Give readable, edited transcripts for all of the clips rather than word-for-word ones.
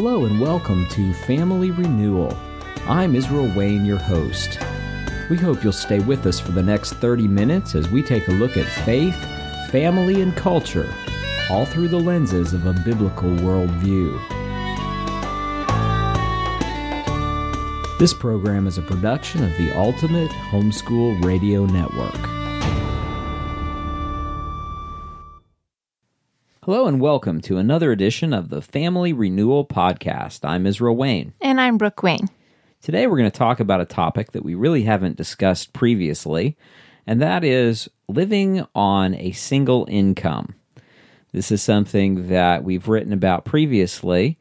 Hello and welcome to Family Renewal. I'm Israel Wayne, your host. We hope you'll stay with us for the next 30 minutes as we take a look at faith, family, and culture, all through the lenses of a biblical worldview. This program is a production of the Ultimate Homeschool Radio Network. Hello and welcome to another edition of the Family Renewal Podcast. I'm Israel Wayne. And I'm Brooke Wayne. Today we're going to talk about a topic that we really haven't discussed previously, and that is living on a single income. This is something that we've written about previously,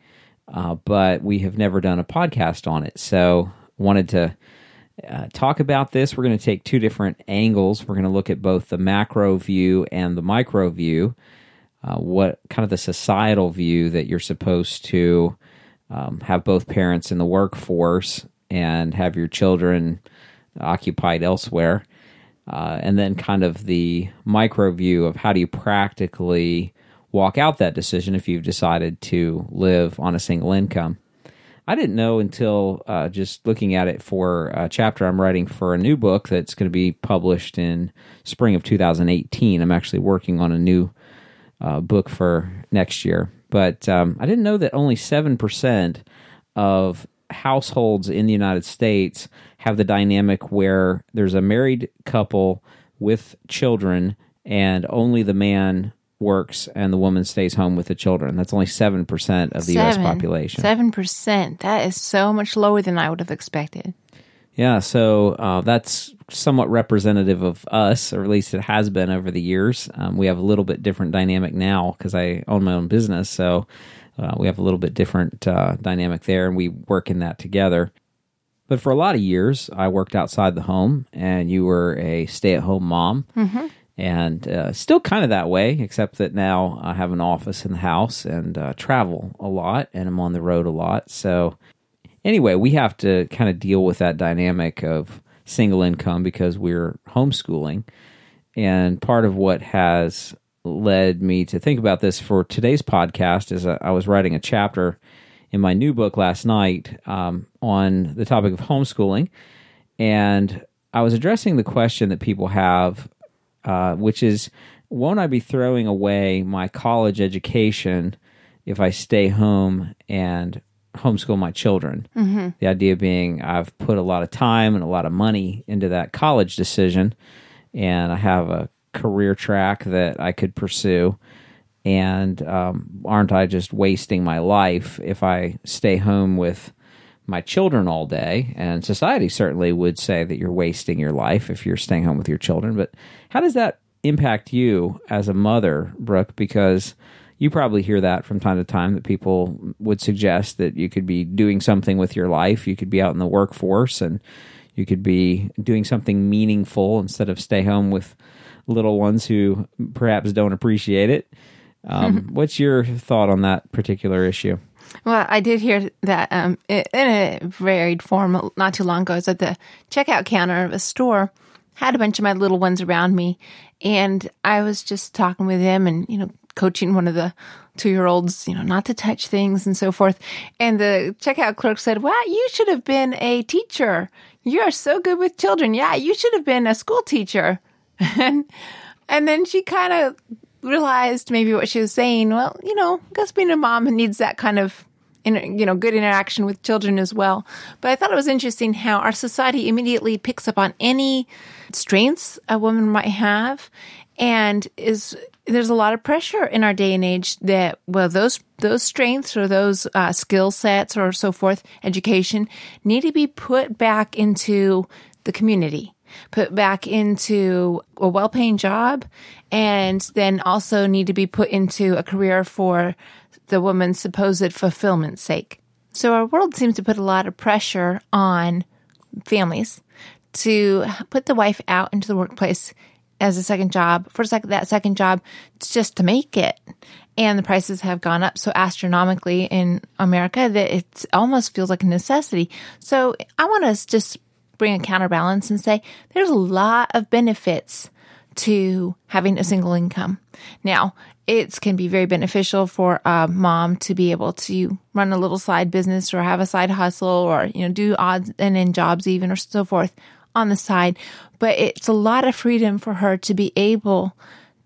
but we have never done a podcast on it. So wanted to talk about this. We're going to take two different angles. We're going to look at both the macro view and the micro view. What kind of the societal view that you're supposed to have both parents in the workforce and have your children occupied elsewhere, and then kind of the micro view of how do you practically walk out that decision if you've decided to live on a single income. I didn't know until just looking at it for a chapter I'm writing for a new book that's going to be published in spring of 2018. I'm actually working on a new book for next year. But I didn't know that only 7% of households in the United States have the dynamic where there's a married couple with children and only the man works and the woman stays home with the children. That's only 7% of the U.S. population. 7%. That is so much lower than I would have expected. Yeah, so that's somewhat representative of us, or at least it has been over the years. We have a little bit different dynamic now because I own my own business, so we have a little bit different dynamic there, and we work in that together. But for a lot of years, I worked outside the home, and you were a stay-at-home mom, mm-hmm. and still kind of that way, except that now I have an office in the house and travel a lot, and I'm on the road a lot, so... Anyway, we have to kind of deal with that dynamic of single income because we're homeschooling. And part of what has led me to think about this for today's podcast is I was writing a chapter in my new book last night on the topic of homeschooling. And I was addressing the question that people have, which is, won't I be throwing away my college education if I stay home and homeschool my children? Mm-hmm. The idea being I've put a lot of time and a lot of money into that college decision, and I have a career track that I could pursue, and aren't I just wasting my life if I stay home with my children all day? And society certainly would say that you're wasting your life if you're staying home with your children, but how does that impact you as a mother, Brooke? Because you probably hear that from time to time, that people would suggest that you could be doing something with your life. You could be out in the workforce and you could be doing something meaningful instead of stay home with little ones who perhaps don't appreciate it. What's your thought on that particular issue? Well, I did hear that in a varied form not too long ago. I was at the checkout counter of a store, had a bunch of my little ones around me, and I was just talking with them and, you know, coaching one of the two-year-olds, you know, not to touch things and so forth. And the checkout clerk said, wow, you should have been a teacher. You're so good with children. Yeah, you should have been a school teacher. And then she kind of realized maybe what she was saying. Well, you know, I guess being a mom needs that kind of, you know, good interaction with children as well. But I thought it was interesting how our society immediately picks up on any strengths a woman might have, and there's a lot of pressure in our day and age that, well, those strengths or those skill sets or so forth, education, need to be put back into the community, put back into a well-paying job, and then also need to be put into a career for the woman's supposed fulfillment's sake. So our world seems to put a lot of pressure on families to put the wife out into the workplace as a second job, that second job, just to make it. And the prices have gone up so astronomically in America that it almost feels like a necessity. So I want to just bring a counterbalance and say there's a lot of benefits to having a single income. Now, it can be very beneficial for a mom to be able to run a little side business or have a side hustle or, you know, do odds and end jobs even or so forth on the side. But it's a lot of freedom for her to be able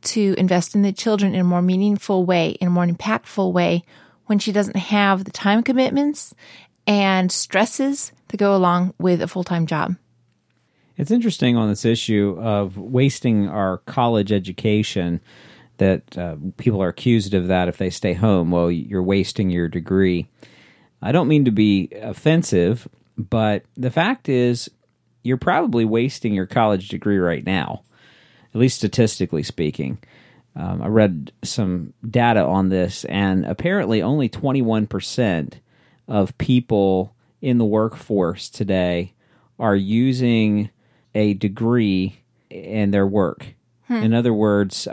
to invest in the children in a more meaningful way, in a more impactful way when she doesn't have the time commitments and stresses that go along with a full-time job. It's interesting on this issue of wasting our college education that people are accused of that if they stay home. Well, you're wasting your degree. I don't mean to be offensive, but the fact is you're probably wasting your college degree right now, at least statistically speaking. I read some data on this, and apparently only 21% of people in the workforce today are using a degree in their work. In other words,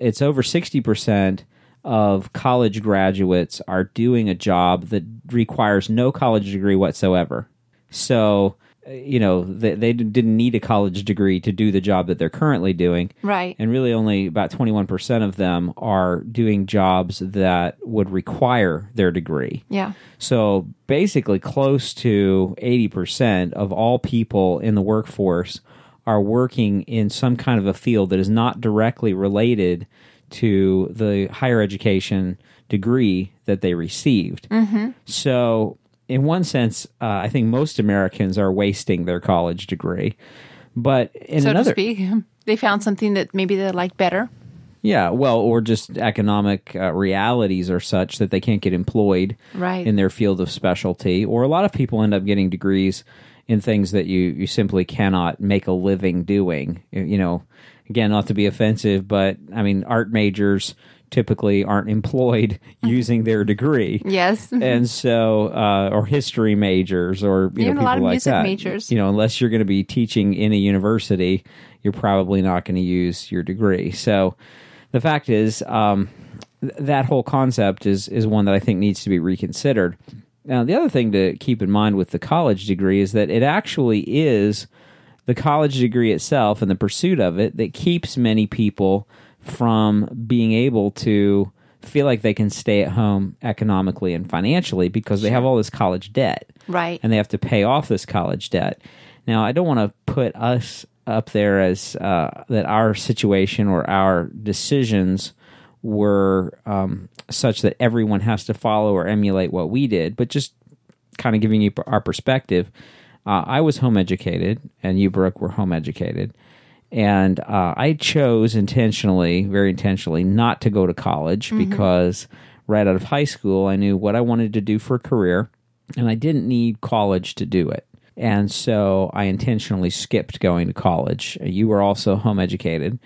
it's over 60% of college graduates are doing a job that requires no college degree whatsoever. So, you know, they didn't need a college degree to do the job that they're currently doing. Right. And really only about 21% of them are doing jobs that would require their degree. Yeah. So basically close to 80% of all people in the workforce are working in some kind of a field that is not directly related to the higher education degree that they received. Mm-hmm. So in one sense, I think most Americans are wasting their college degree. But in another, so to speak, they found something that maybe they like better. Yeah, well, or just economic realities are such that they can't get employed in their field of specialty. Or a lot of people end up getting degrees in things that you simply cannot make a living doing. You know, again, not to be offensive, but I mean, art majors typically aren't employed using their degree. Yes. And so, or history majors or, you know, people like that. Even a lot of music majors. You know, unless you're going to be teaching in a university, you're probably not going to use your degree. So the fact is, that whole concept is one that I think needs to be reconsidered. Now, the other thing to keep in mind with the college degree is that it actually is the college degree itself and the pursuit of it that keeps many people from being able to feel like they can stay at home economically and financially because they have all this college debt. Right. And they have to pay off this college debt. Now, I don't want to put us up there as that our situation or our decisions were such that everyone has to follow or emulate what we did, but just kind of giving you our perspective. I was home educated, and you, Brooke, were home educated. And I chose intentionally, very intentionally, not to go to college because right out of high school, I knew what I wanted to do for a career, and I didn't need college to do it. And so I intentionally skipped going to college. You were also home educated.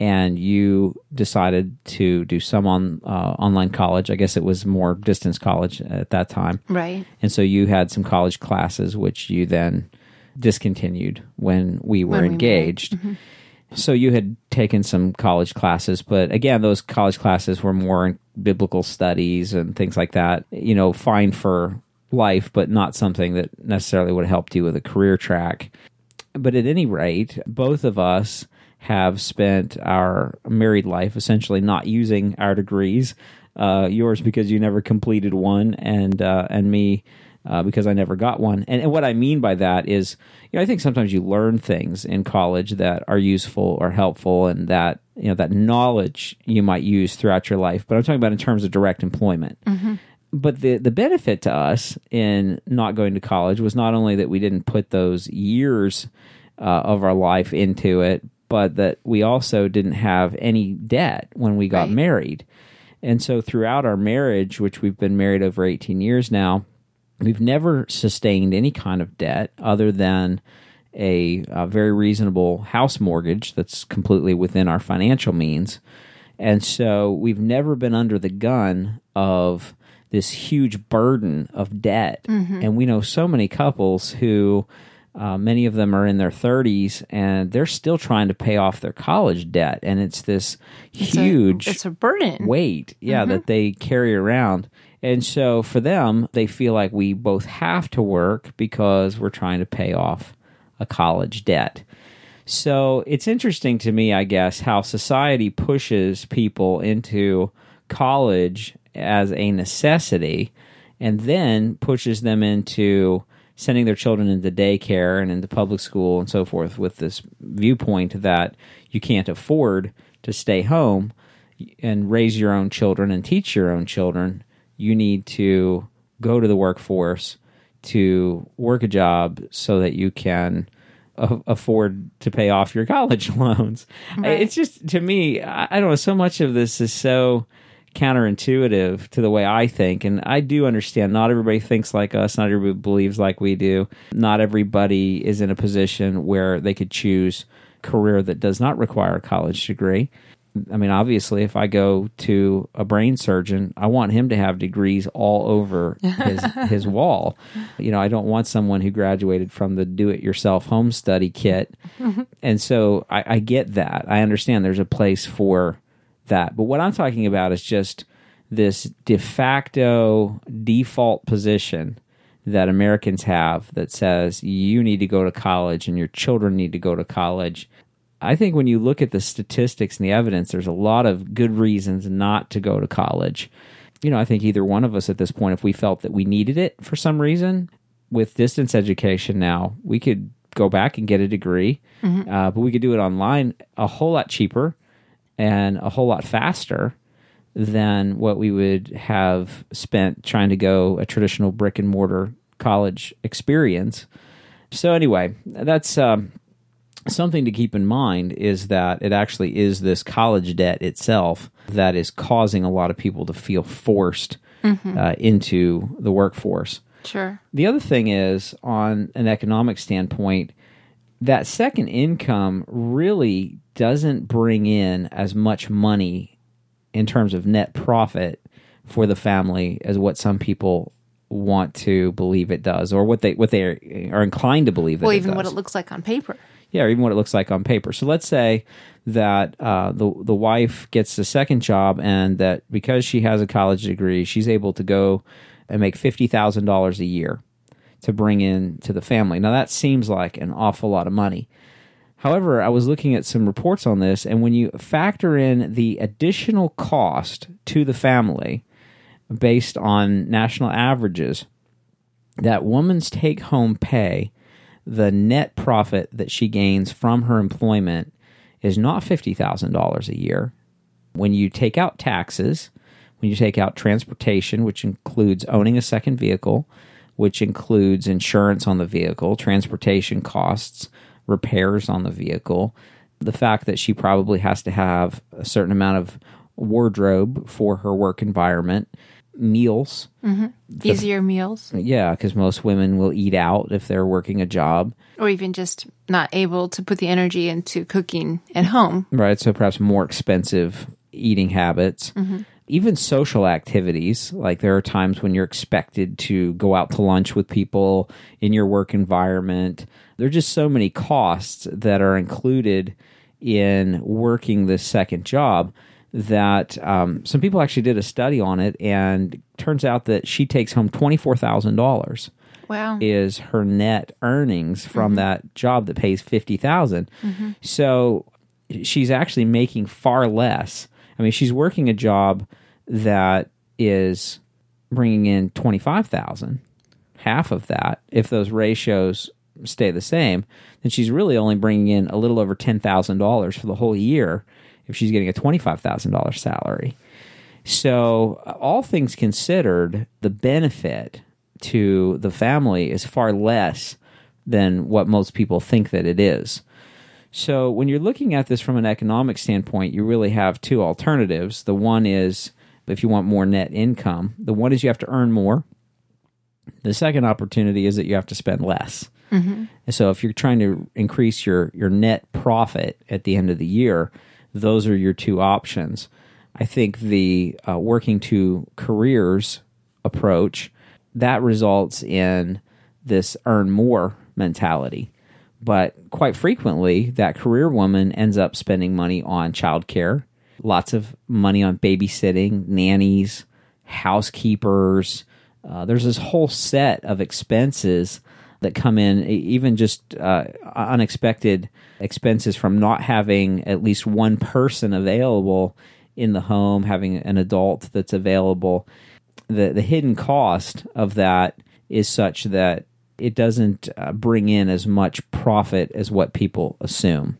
And you decided to do some online college. I guess it was more distance college at that time. Right. And so you had some college classes, which you then discontinued when we were engaged. Mm-hmm. So you had taken some college classes. But again, those college classes were more in biblical studies and things like that, you know, fine for life, but not something that necessarily would have helped you with a career track. But at any rate, both of us have spent our married life essentially not using our degrees, yours because you never completed one, and me because I never got one. And what I mean by that is, you know, I think sometimes you learn things in college that are useful or helpful, and that, you know, that knowledge you might use throughout your life. But I'm talking about in terms of direct employment. Mm-hmm. But the benefit to us in not going to college was not only that we didn't put those years of our life into it, but that we also didn't have any debt when we got married. And so throughout our marriage, which we've been married over 18 years now, we've never sustained any kind of debt other than a very reasonable house mortgage that's completely within our financial means. And so we've never been under the gun of this huge burden of debt. Mm-hmm. And we know so many couples who... many of them are in their 30s, and they're still trying to pay off their college debt, and it's this huge it's a burden weight that they carry around. And so for them, they feel like we both have to work because we're trying to pay off a college debt. So it's interesting to me, I guess, how society pushes people into college as a necessity and then pushes them into sending their children into daycare and into public school and so forth with this viewpoint that you can't afford to stay home and raise your own children and teach your own children. You need to go to the workforce to work a job so that you can afford to pay off your college loans. Right. It's just, to me, I don't know, so much of this is so counterintuitive to the way I think. And I do understand not everybody thinks like us, not everybody believes like we do. Not everybody is in a position where they could choose a career that does not require a college degree. I mean, obviously, if I go to a brain surgeon, I want him to have degrees all over his wall. You know, I don't want someone who graduated from the do-it-yourself home study kit. And so I get that. I understand there's a place for that. But what I'm talking about is just this de facto default position that Americans have that says you need to go to college and your children need to go to college. I think when you look at the statistics and the evidence, there's a lot of good reasons not to go to college. You know, I think either one of us at this point, if we felt that we needed it for some reason, with distance education now, we could go back and get a degree, but we could do it online a whole lot cheaper and a whole lot faster than what we would have spent trying to go a traditional brick and mortar college experience. So anyway, that's something to keep in mind is that it actually is this college debt itself that is causing a lot of people to feel forced into the workforce. Sure. The other thing is, on an economic standpoint, that second income really doesn't bring in as much money in terms of net profit for the family as what some people want to believe it does, or what they are inclined to believe that it does. Well, even what it looks like on paper. Yeah, or even what it looks like on paper. So let's say that the wife gets the second job, and that because she has a college degree, she's able to go and make $50,000 a year to bring in to the family. Now, that seems like an awful lot of money. However, I was looking at some reports on this, and when you factor in the additional cost to the family based on national averages, that woman's take-home pay, the net profit that she gains from her employment, is not $50,000 a year. When you take out taxes, when you take out transportation, which includes owning a second vehicle, which includes insurance on the vehicle, transportation costs, repairs on the vehicle, the fact that she probably has to have a certain amount of wardrobe for her work environment, meals. Easier meals. Yeah, because most women will eat out if they're working a job. Or even just not able to put the energy into cooking at home. Right, so perhaps more expensive eating habits. Even social activities, like there are times when you're expected to go out to lunch with people in your work environment. There are just so many costs that are included in working this second job that some people actually did a study on it, and turns out that she takes home $24,000. Wow. Is her net earnings from that job that pays $50,000. So she's actually making far less. I mean, she's working a job that is bringing in $25,000, half of that. If those ratios stay the same, then she's really only bringing in a little over $10,000 for the whole year if she's getting a $25,000 salary. So all things considered, the benefit to the family is far less than what most people think that it is. So when you're looking at this from an economic standpoint, you really have two alternatives. The one is, if you want more net income, the one is you have to earn more. The second opportunity is that you have to spend less. And so if you're trying to increase your net profit at the end of the year, those are your two options. I think the working two careers approach, that results in this earn more mentality. But quite frequently, that career woman ends up spending money on childcare, lots of money on babysitting, nannies, housekeepers. There's this whole set of expenses that come in, even just unexpected expenses from not having at least one person available in the home, having an adult that's available. The hidden cost of that is such that it doesn't bring in as much profit as what people assume.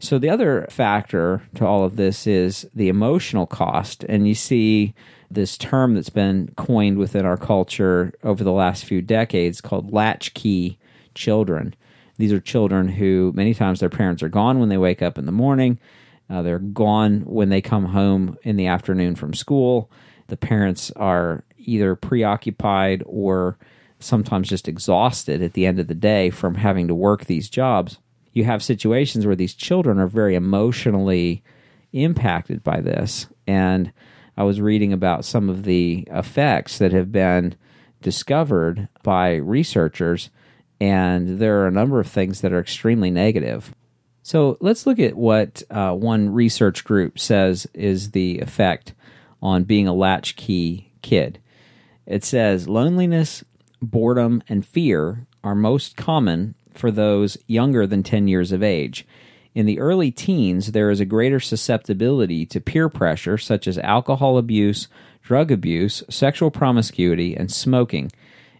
So the other factor to all of this is the emotional cost. And you see this term that's been coined within our culture over the last few decades called latchkey children. These are children who many times their parents are gone when they wake up in the morning. They're gone when they come home in the afternoon from school. The parents are either preoccupied or sometimes just exhausted at the end of the day from having to work these jobs. You have situations where these children are very emotionally impacted by this. And I was reading about some of the effects that have been discovered by researchers, and there are a number of things that are extremely negative. So let's look at what one research group says is the effect on being a latchkey kid. It says, loneliness, boredom, and fear are most common for those younger than 10 years of age. In the early teens, there is a greater susceptibility to peer pressure, such as alcohol abuse, drug abuse, sexual promiscuity, and smoking,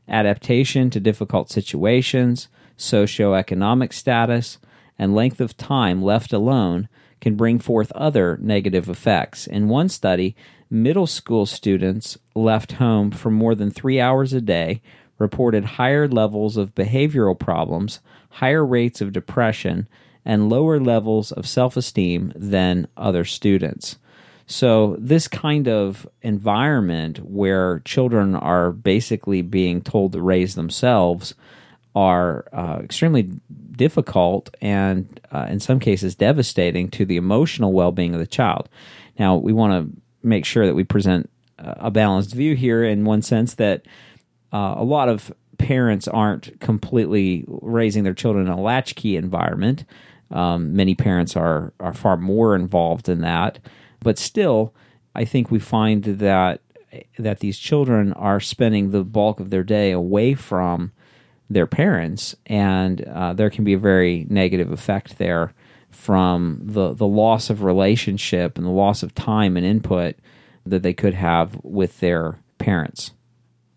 adaptation to difficult situations, socioeconomic status, and length of time left alone can bring forth other negative effects. In one study, middle school students left home for more than 3 hours a day reported higher levels of behavioral problems, higher rates of depression, and lower levels of self-esteem than other students. So this kind of environment where children are basically being told to raise themselves are extremely difficult and in some cases devastating to the emotional well-being of the child. Now, we want to make sure that we present a balanced view here in one sense that a lot of parents aren't completely raising their children in a latchkey environment. Many parents are far more involved in that. But still, I think we find that these children are spending the bulk of their day away from their parents, and there can be a very negative effect there from the loss of relationship and the loss of time and input that they could have with their parents.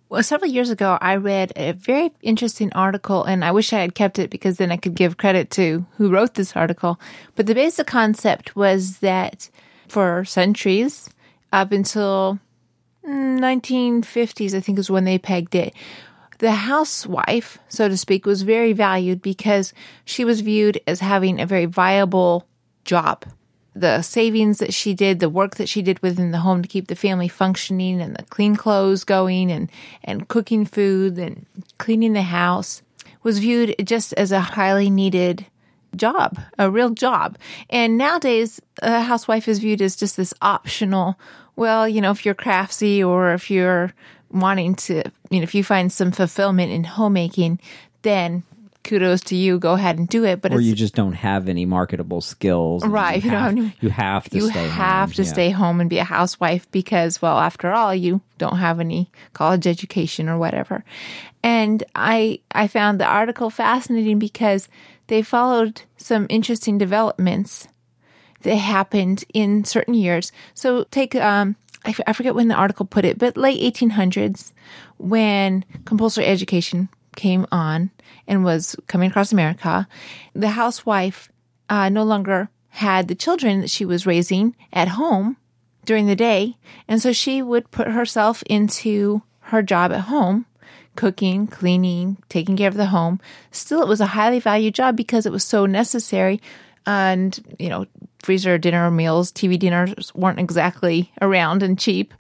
Well, several years ago, I read a very interesting article, and I wish I had kept it because then I could give credit to who wrote this article. But the basic concept was that for centuries, up until 1950s, I think is when they pegged it, the housewife, so to speak, was very valued because she was viewed as having a very viable job. The savings that she did, the work that she did within the home to keep the family functioning and the clean clothes going and cooking food and cleaning the house was viewed just as a highly needed job, a real job. And nowadays, a housewife is viewed as just this optional, well, you know, if you're crafty or if you're wanting to, you know, if you find some fulfillment in homemaking, then kudos to you, go ahead and do it. But or you just don't have any marketable skills. Right. You have to stay home and be a housewife because, well, after all, you don't have any college education or whatever. And I found the article fascinating because they followed some interesting developments that happened in certain years. So take, I forget when the article put it, but late 1800s when compulsory education came on and was coming across America, the housewife no longer had the children that she was raising at home during the day. And so she would put herself into her job at home, cooking, cleaning, taking care of the home. Still, it was a highly valued job because it was so necessary. And, you know, freezer dinner meals, TV dinners weren't exactly around and cheap.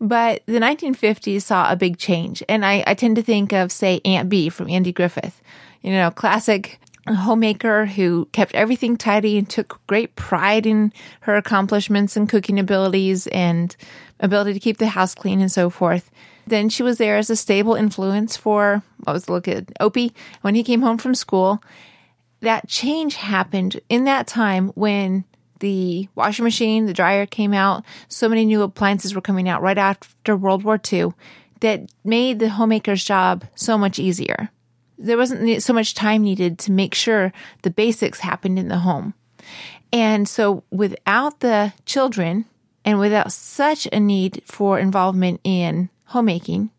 But the 1950s saw a big change. And I tend to think of, say, Aunt Bee from Andy Griffith, you know, classic homemaker who kept everything tidy and took great pride in her accomplishments and cooking abilities and ability to keep the house clean and so forth. Then she was there as a stable influence for, Opie when he came home from school. That change happened in that time when the washing machine, the dryer came out. So many new appliances were coming out right after World War II that made the homemaker's job so much easier. there wasn't so much time needed to make sure the basics happened in the home. And so without the children and without such a need for involvement in homemaking,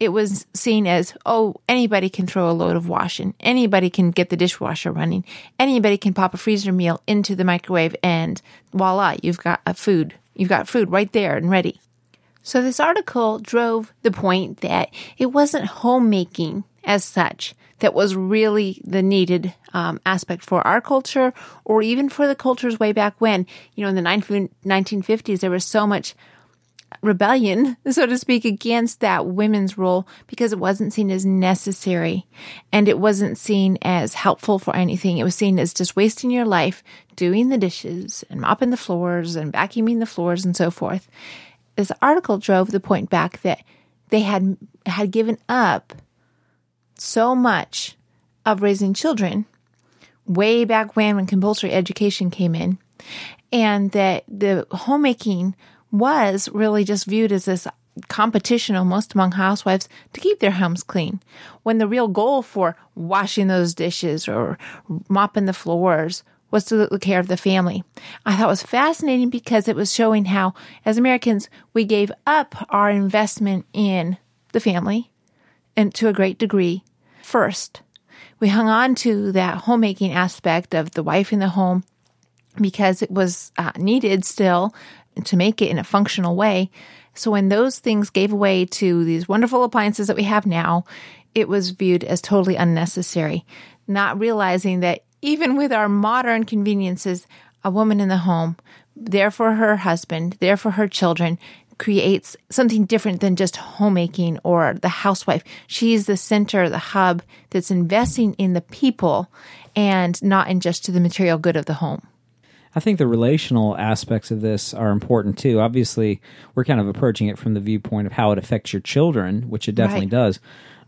it was seen as, oh, anybody can throw a load of wash in. Anybody can get the dishwasher running. Anybody can pop a freezer meal into the microwave and voila, you've got a food. You've got food right there and ready. So this article drove the point that it wasn't homemaking as such that was really the needed aspect for our culture or even for the cultures way back when. You know, in the 1950s, there was so much rebellion, so to speak, against that women's role because it wasn't seen as necessary and it wasn't seen as helpful for anything. It was seen as just wasting your life doing the dishes and mopping the floors and vacuuming the floors and so forth. This article drove the point back that they had given up so much of raising children way back when compulsory education came in, and that the homemaking was really just viewed as this competition almost among housewives to keep their homes clean, when the real goal for washing those dishes or mopping the floors was to look care of the family. I thought it was fascinating because it was showing how, as Americans, we gave up our investment in the family, and to a great degree, first. We hung on to that homemaking aspect of the wife in the home because it was needed still to make it in a functional way. So when those things gave way to these wonderful appliances that we have now, it was viewed as totally unnecessary, not realizing that even with our modern conveniences, a woman in the home, there for her husband, there for her children, creates something different than just homemaking or the housewife. She's the center, the hub that's investing in the people and not in just to the material good of the home. I think the relational aspects of this are important too. Obviously, we're kind of approaching it from the viewpoint of how it affects your children, which it definitely does,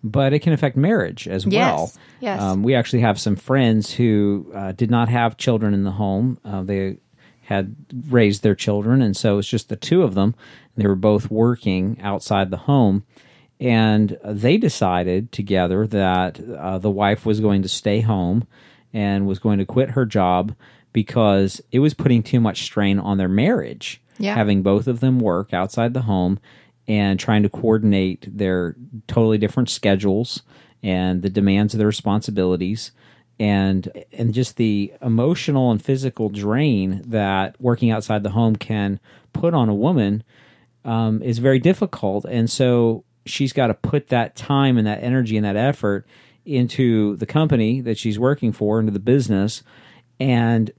but it can affect marriage as well. Yes. We actually have some friends who did not have children in the home. They had raised their children, and so it's just the two of them. They were both working outside the home, and they decided together that the wife was going to stay home and was going to quit her job because it was putting too much strain on their marriage, having both of them work outside the home and trying to coordinate their totally different schedules and the demands of their responsibilities and just the emotional and physical drain that working outside the home can put on a woman is very difficult. And so she's got to put that time and that energy and that effort into the company that she's working for, into the business, and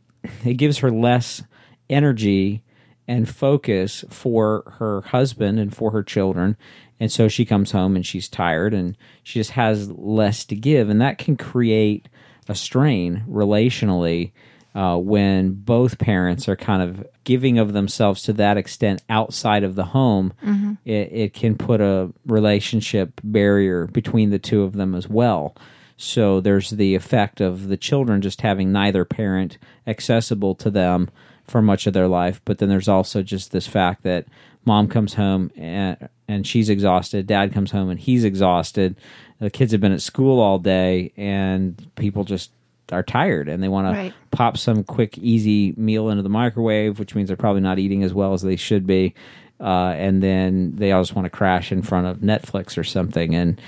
it gives her less energy and focus for her husband and for her children. And so she comes home and she's tired and she just has less to give. And that can create a strain relationally when both parents are kind of giving of themselves to that extent outside of the home. Mm-hmm. It can put a relationship barrier between the two of them as well. So there's the effect of the children just having neither parent accessible to them for much of their life. But then there's also just this fact that mom comes home and she's exhausted. Dad comes home and he's exhausted. The kids have been at school all day and people just are tired and they want to pop some quick, easy meal into the microwave, which means they're probably not eating as well as they should be. And then they all just want to crash in front of Netflix or something. And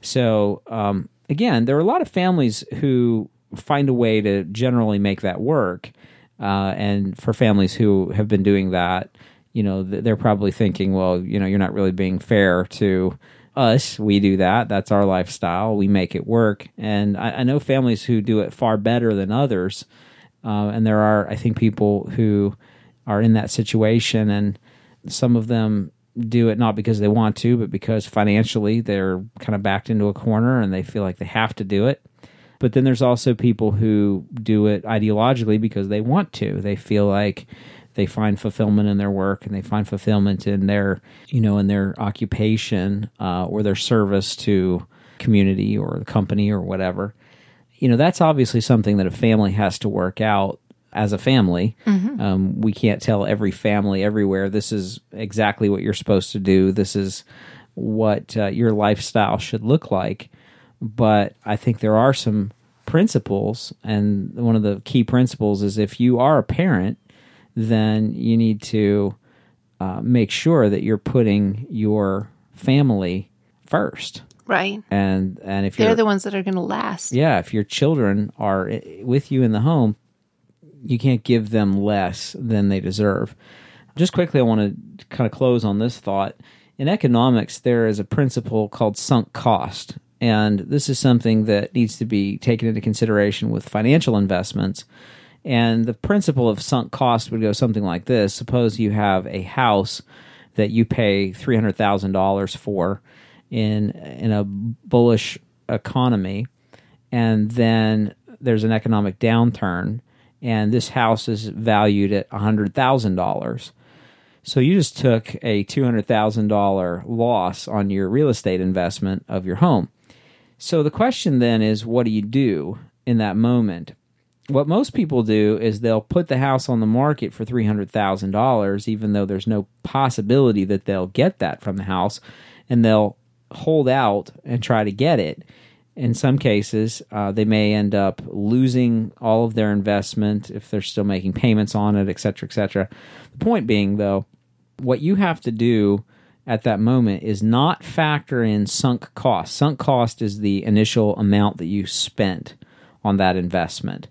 so... Again, there are a lot of families who find a way to generally make that work, and for families who have been doing that, you know, they're probably thinking, well, you know, you're not really being fair to us. We do that. That's our lifestyle. We make it work. And I know families who do it far better than others, and there are, I think, people who are in that situation, and some of them do it not because they want to, but because financially they're kind of backed into a corner and they feel like they have to do it. But then there's also people who do it ideologically because they want to. They feel like they find fulfillment in their work and they find fulfillment in their, you know, in their occupation or their service to community or the company or whatever. You know, that's obviously something that a family has to work out. As a family, mm-hmm. We can't tell every family everywhere, this is exactly what you're supposed to do. This is what your lifestyle should look like. but I think there are some principles, and one of the key principles is if you are a parent, then you need to make sure that you're putting your family first. Right. And if they're the ones that are going to last. Yeah, if your children are with you in the home, you can't give them less than they deserve. Just quickly, I want to kind of close on this thought. In economics, there is a principle called sunk cost, and this is something that needs to be taken into consideration with financial investments. And the principle of sunk cost would go something like this. Suppose you have a house that you pay $300,000 for in a bullish economy, and then there's an economic downturn, and this house is valued at $100,000. So you just took a $200,000 loss on your real estate investment of your home. So the question then is, what do you do in that moment? What most people do is they'll put the house on the market for $300,000, even though there's no possibility that they'll get that from the house, and they'll hold out and try to get it. In some cases, they may end up losing all of their investment if they're still making payments on it, et cetera, et cetera. The point being, though, what you have to do at that moment is not factor in sunk cost. Sunk cost is the initial amount that you spent on that investment.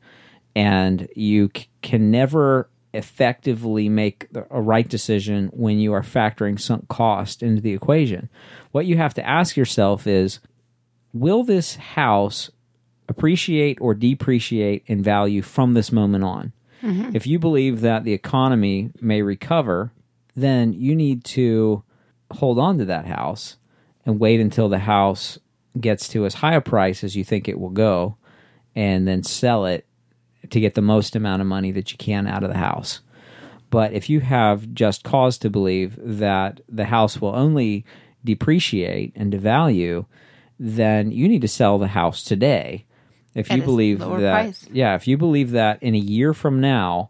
And you can never effectively make a right decision when you are factoring sunk cost into the equation. What you have to ask yourself is, will this house appreciate or depreciate in value from this moment on? Mm-hmm. If you believe that the economy may recover, then you need to hold on to that house and wait until the house gets to as high a price as you think it will go, and then sell it to get the most amount of money that you can out of the house. But if you have just cause to believe that the house will only depreciate and devalue, then you need to sell the house today. If you believe that, if you believe that in a year from now,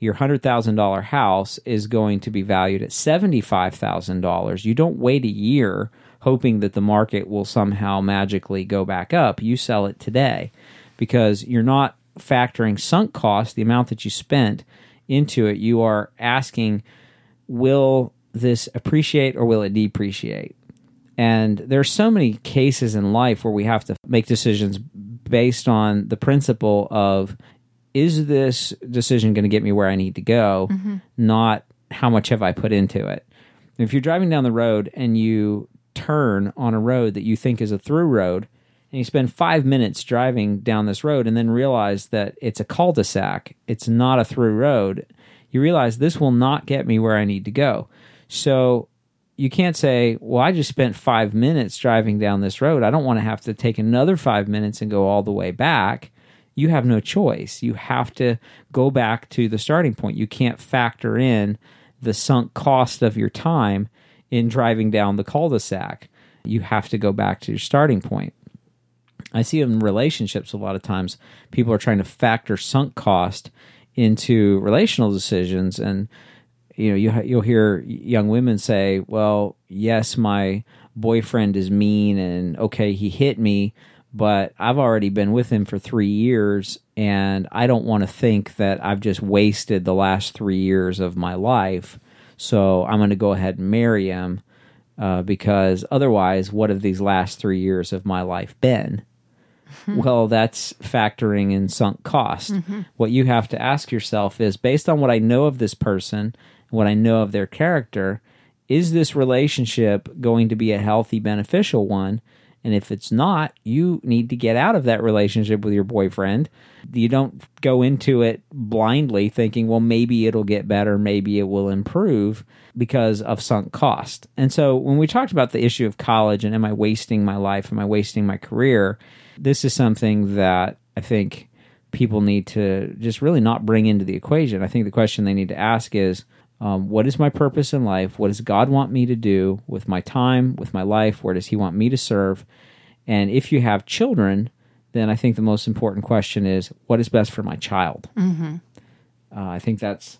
your $100,000 house is going to be valued at $75,000, you don't wait a year hoping that the market will somehow magically go back up. You sell it today because you're not factoring sunk cost, the amount that you spent, into it. You are asking, will this appreciate or will it depreciate? And there are so many cases in life where we have to make decisions based on the principle of, is this decision going to get me where I need to go, mm-hmm. not how much have I put into it. If you're driving down the road and you turn on a road that you think is a through road, and you spend 5 minutes driving down this road and then realize that it's a cul-de-sac, it's not a through road, you realize this will not get me where I need to go. So you can't say, well, I just spent 5 minutes driving down this road, I don't want to have to take another 5 minutes and go all the way back. You have no choice. You have to go back to the starting point. You can't factor in the sunk cost of your time in driving down the cul-de-sac. You have to go back to your starting point. I see in relationships a lot of times people are trying to factor sunk cost into relational decisions, and you'll hear young women say, "Well, yes, my boyfriend is mean, and okay, he hit me, but I've already been with him for 3 years, and I don't want to think that I've just wasted the last 3 years of my life, so I'm going to go ahead and marry him because otherwise, what have these last 3 years of my life been?" Well, that's factoring in sunk cost. Mm-hmm. What you have to ask yourself is, based on what I know of this person, what I know of their character, is this relationship going to be a healthy, beneficial one? And if it's not, you need to get out of that relationship with your boyfriend. You don't go into it blindly thinking, well, maybe it'll get better, maybe it will improve, because of sunk cost. And so when we talked about the issue of college and am I wasting my life, am I wasting my career, this is something that I think people need to just really not bring into the equation. I think the question they need to ask is, what is my purpose in life? What does God want me to do with my time, with my life? Where does He want me to serve? And if you have children, then I think the most important question is, what is best for my child? Mm-hmm. I think that's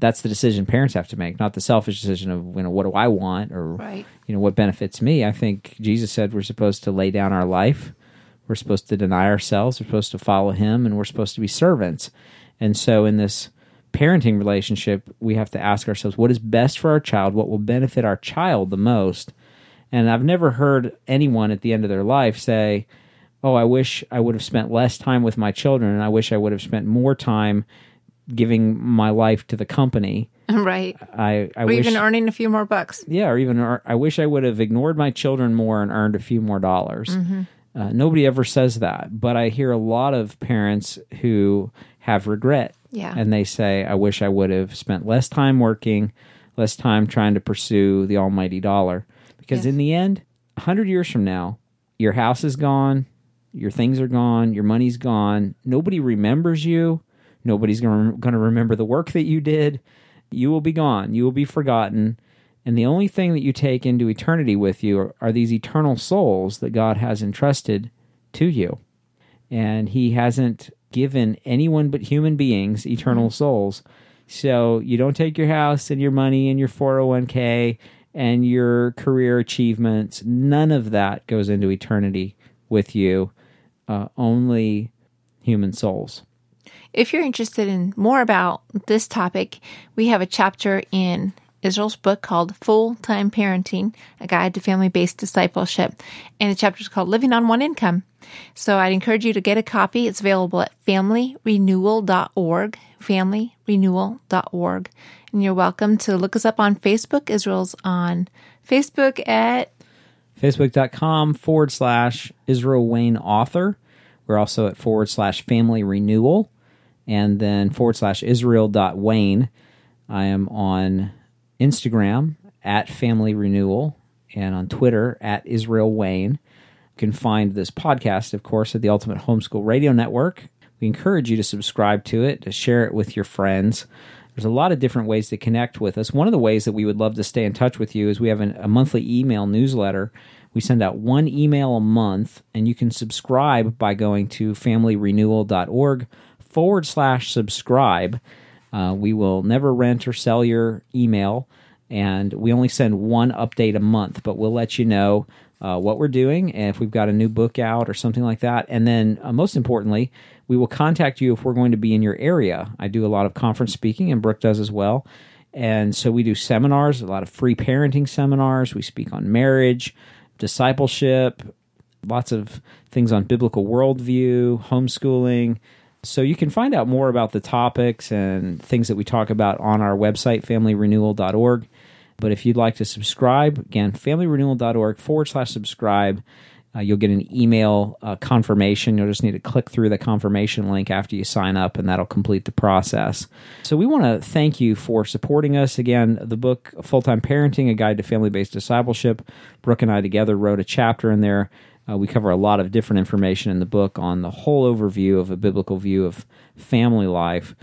the decision parents have to make, not the selfish decision of, what do I want, or what benefits me. I think Jesus said we're supposed to lay down our life We're supposed to deny ourselves. We're supposed to follow him, and we're supposed to be servants. And so in this parenting relationship, we have to ask ourselves, what is best for our child? What will benefit our child the most? And I've never heard anyone at the end of their life say, oh, I wish I would have spent less time with my children, and I wish I would have spent more time giving my life to the company. Right. I wish, even earning a few more bucks. Yeah, or even I wish I would have ignored my children more and earned a few more dollars. Mm-hmm. Nobody ever says that, but I hear a lot of parents who have regret. Yeah. And they say, I wish I would have spent less time working, less time trying to pursue the almighty dollar. Because in the end, 100 years from now, your house is gone, your things are gone, your money's gone. Nobody remembers you. Nobody's going to remember the work that you did. You will be gone. You will be forgotten. And the only thing that you take into eternity with you are these eternal souls that God has entrusted to you. And he hasn't given anyone but human beings eternal souls. So you don't take your house and your money and your 401k and your career achievements. None of that goes into eternity with you. Only human souls. If you're interested in more about this topic, we have a chapter in Israel's book called Full Time Parenting, A Guide to Family Based Discipleship, and the chapter is called Living on One Income. So I'd encourage you to get a copy. It's available at familyrenewal.org, familyrenewal.org. And you're welcome to look us up on Facebook. Israel's on Facebook at facebook.com/Israel Wayne Author. We're also at /Family Renewal. And then /Israel.Wayne. I am on Instagram at Family Renewal and on Twitter at Israel Wayne. You can find this podcast, of course, at the Ultimate Homeschool Radio Network. We encourage you to subscribe to it, to share it with your friends. There's a lot of different ways to connect with us. One of the ways that we would love to stay in touch with you is we have a monthly email newsletter. We send out one email a month, and you can subscribe by going to familyrenewal.org. /subscribe. We will never rent or sell your email, and we only send one update a month, but we'll let you know what we're doing and if we've got a new book out or something like that. And then most importantly, we will contact you if we're going to be in your area. I do a lot of conference speaking, and Brooke does as well. And so we do seminars, a lot of free parenting seminars. We speak on marriage, discipleship, lots of things on biblical worldview, homeschooling. So you can find out more about the topics and things that we talk about on our website, familyrenewal.org. But if you'd like to subscribe, again, familyrenewal.org /subscribe. You'll get an email confirmation. You'll just need to click through the confirmation link after you sign up, and that'll complete the process. So we want to thank you for supporting us. Again, the book, Full Time Parenting, A Guide to Family-Based Discipleship. Brooke and I together wrote a chapter in there. We cover a lot of different information in the book on the whole overview of a biblical view of family life.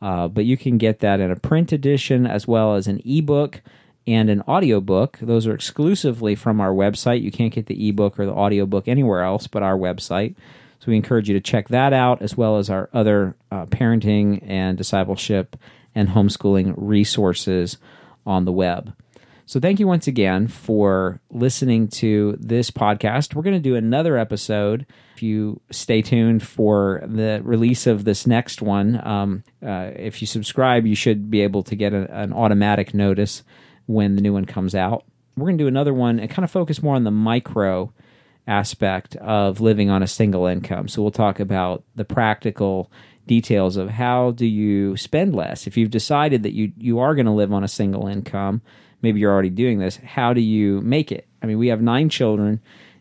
But you can get that in a print edition as well as an ebook and an audiobook. Those are exclusively from our website. You can't get the ebook or the audiobook anywhere else but our website. So we encourage you to check that out as well as our other parenting and discipleship and homeschooling resources on the web. So thank you once again for listening to this podcast. We're going to do another episode. If you stay tuned for the release of this next one, if you subscribe, you should be able to get an automatic notice when the new one comes out. We're going to do another one and kind of focus more on the micro aspect of living on a single income. So we'll talk about the practical details of how do you spend less. If you've decided that you are going to live on a single income, maybe you're already doing this, how do you make it? I mean, we have 9 children,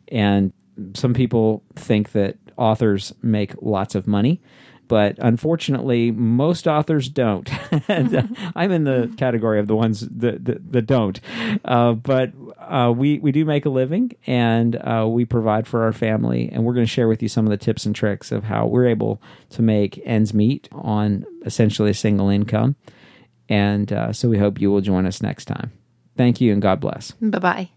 and some people think that authors make lots of money, but unfortunately, most authors don't. And I'm in the category of the ones that don't. But we do make a living, and we provide for our family, and we're going to share with you some of the tips and tricks of how we're able to make ends meet on essentially a single income. And so we hope you will join us next time. Thank you, and God bless. Bye-bye.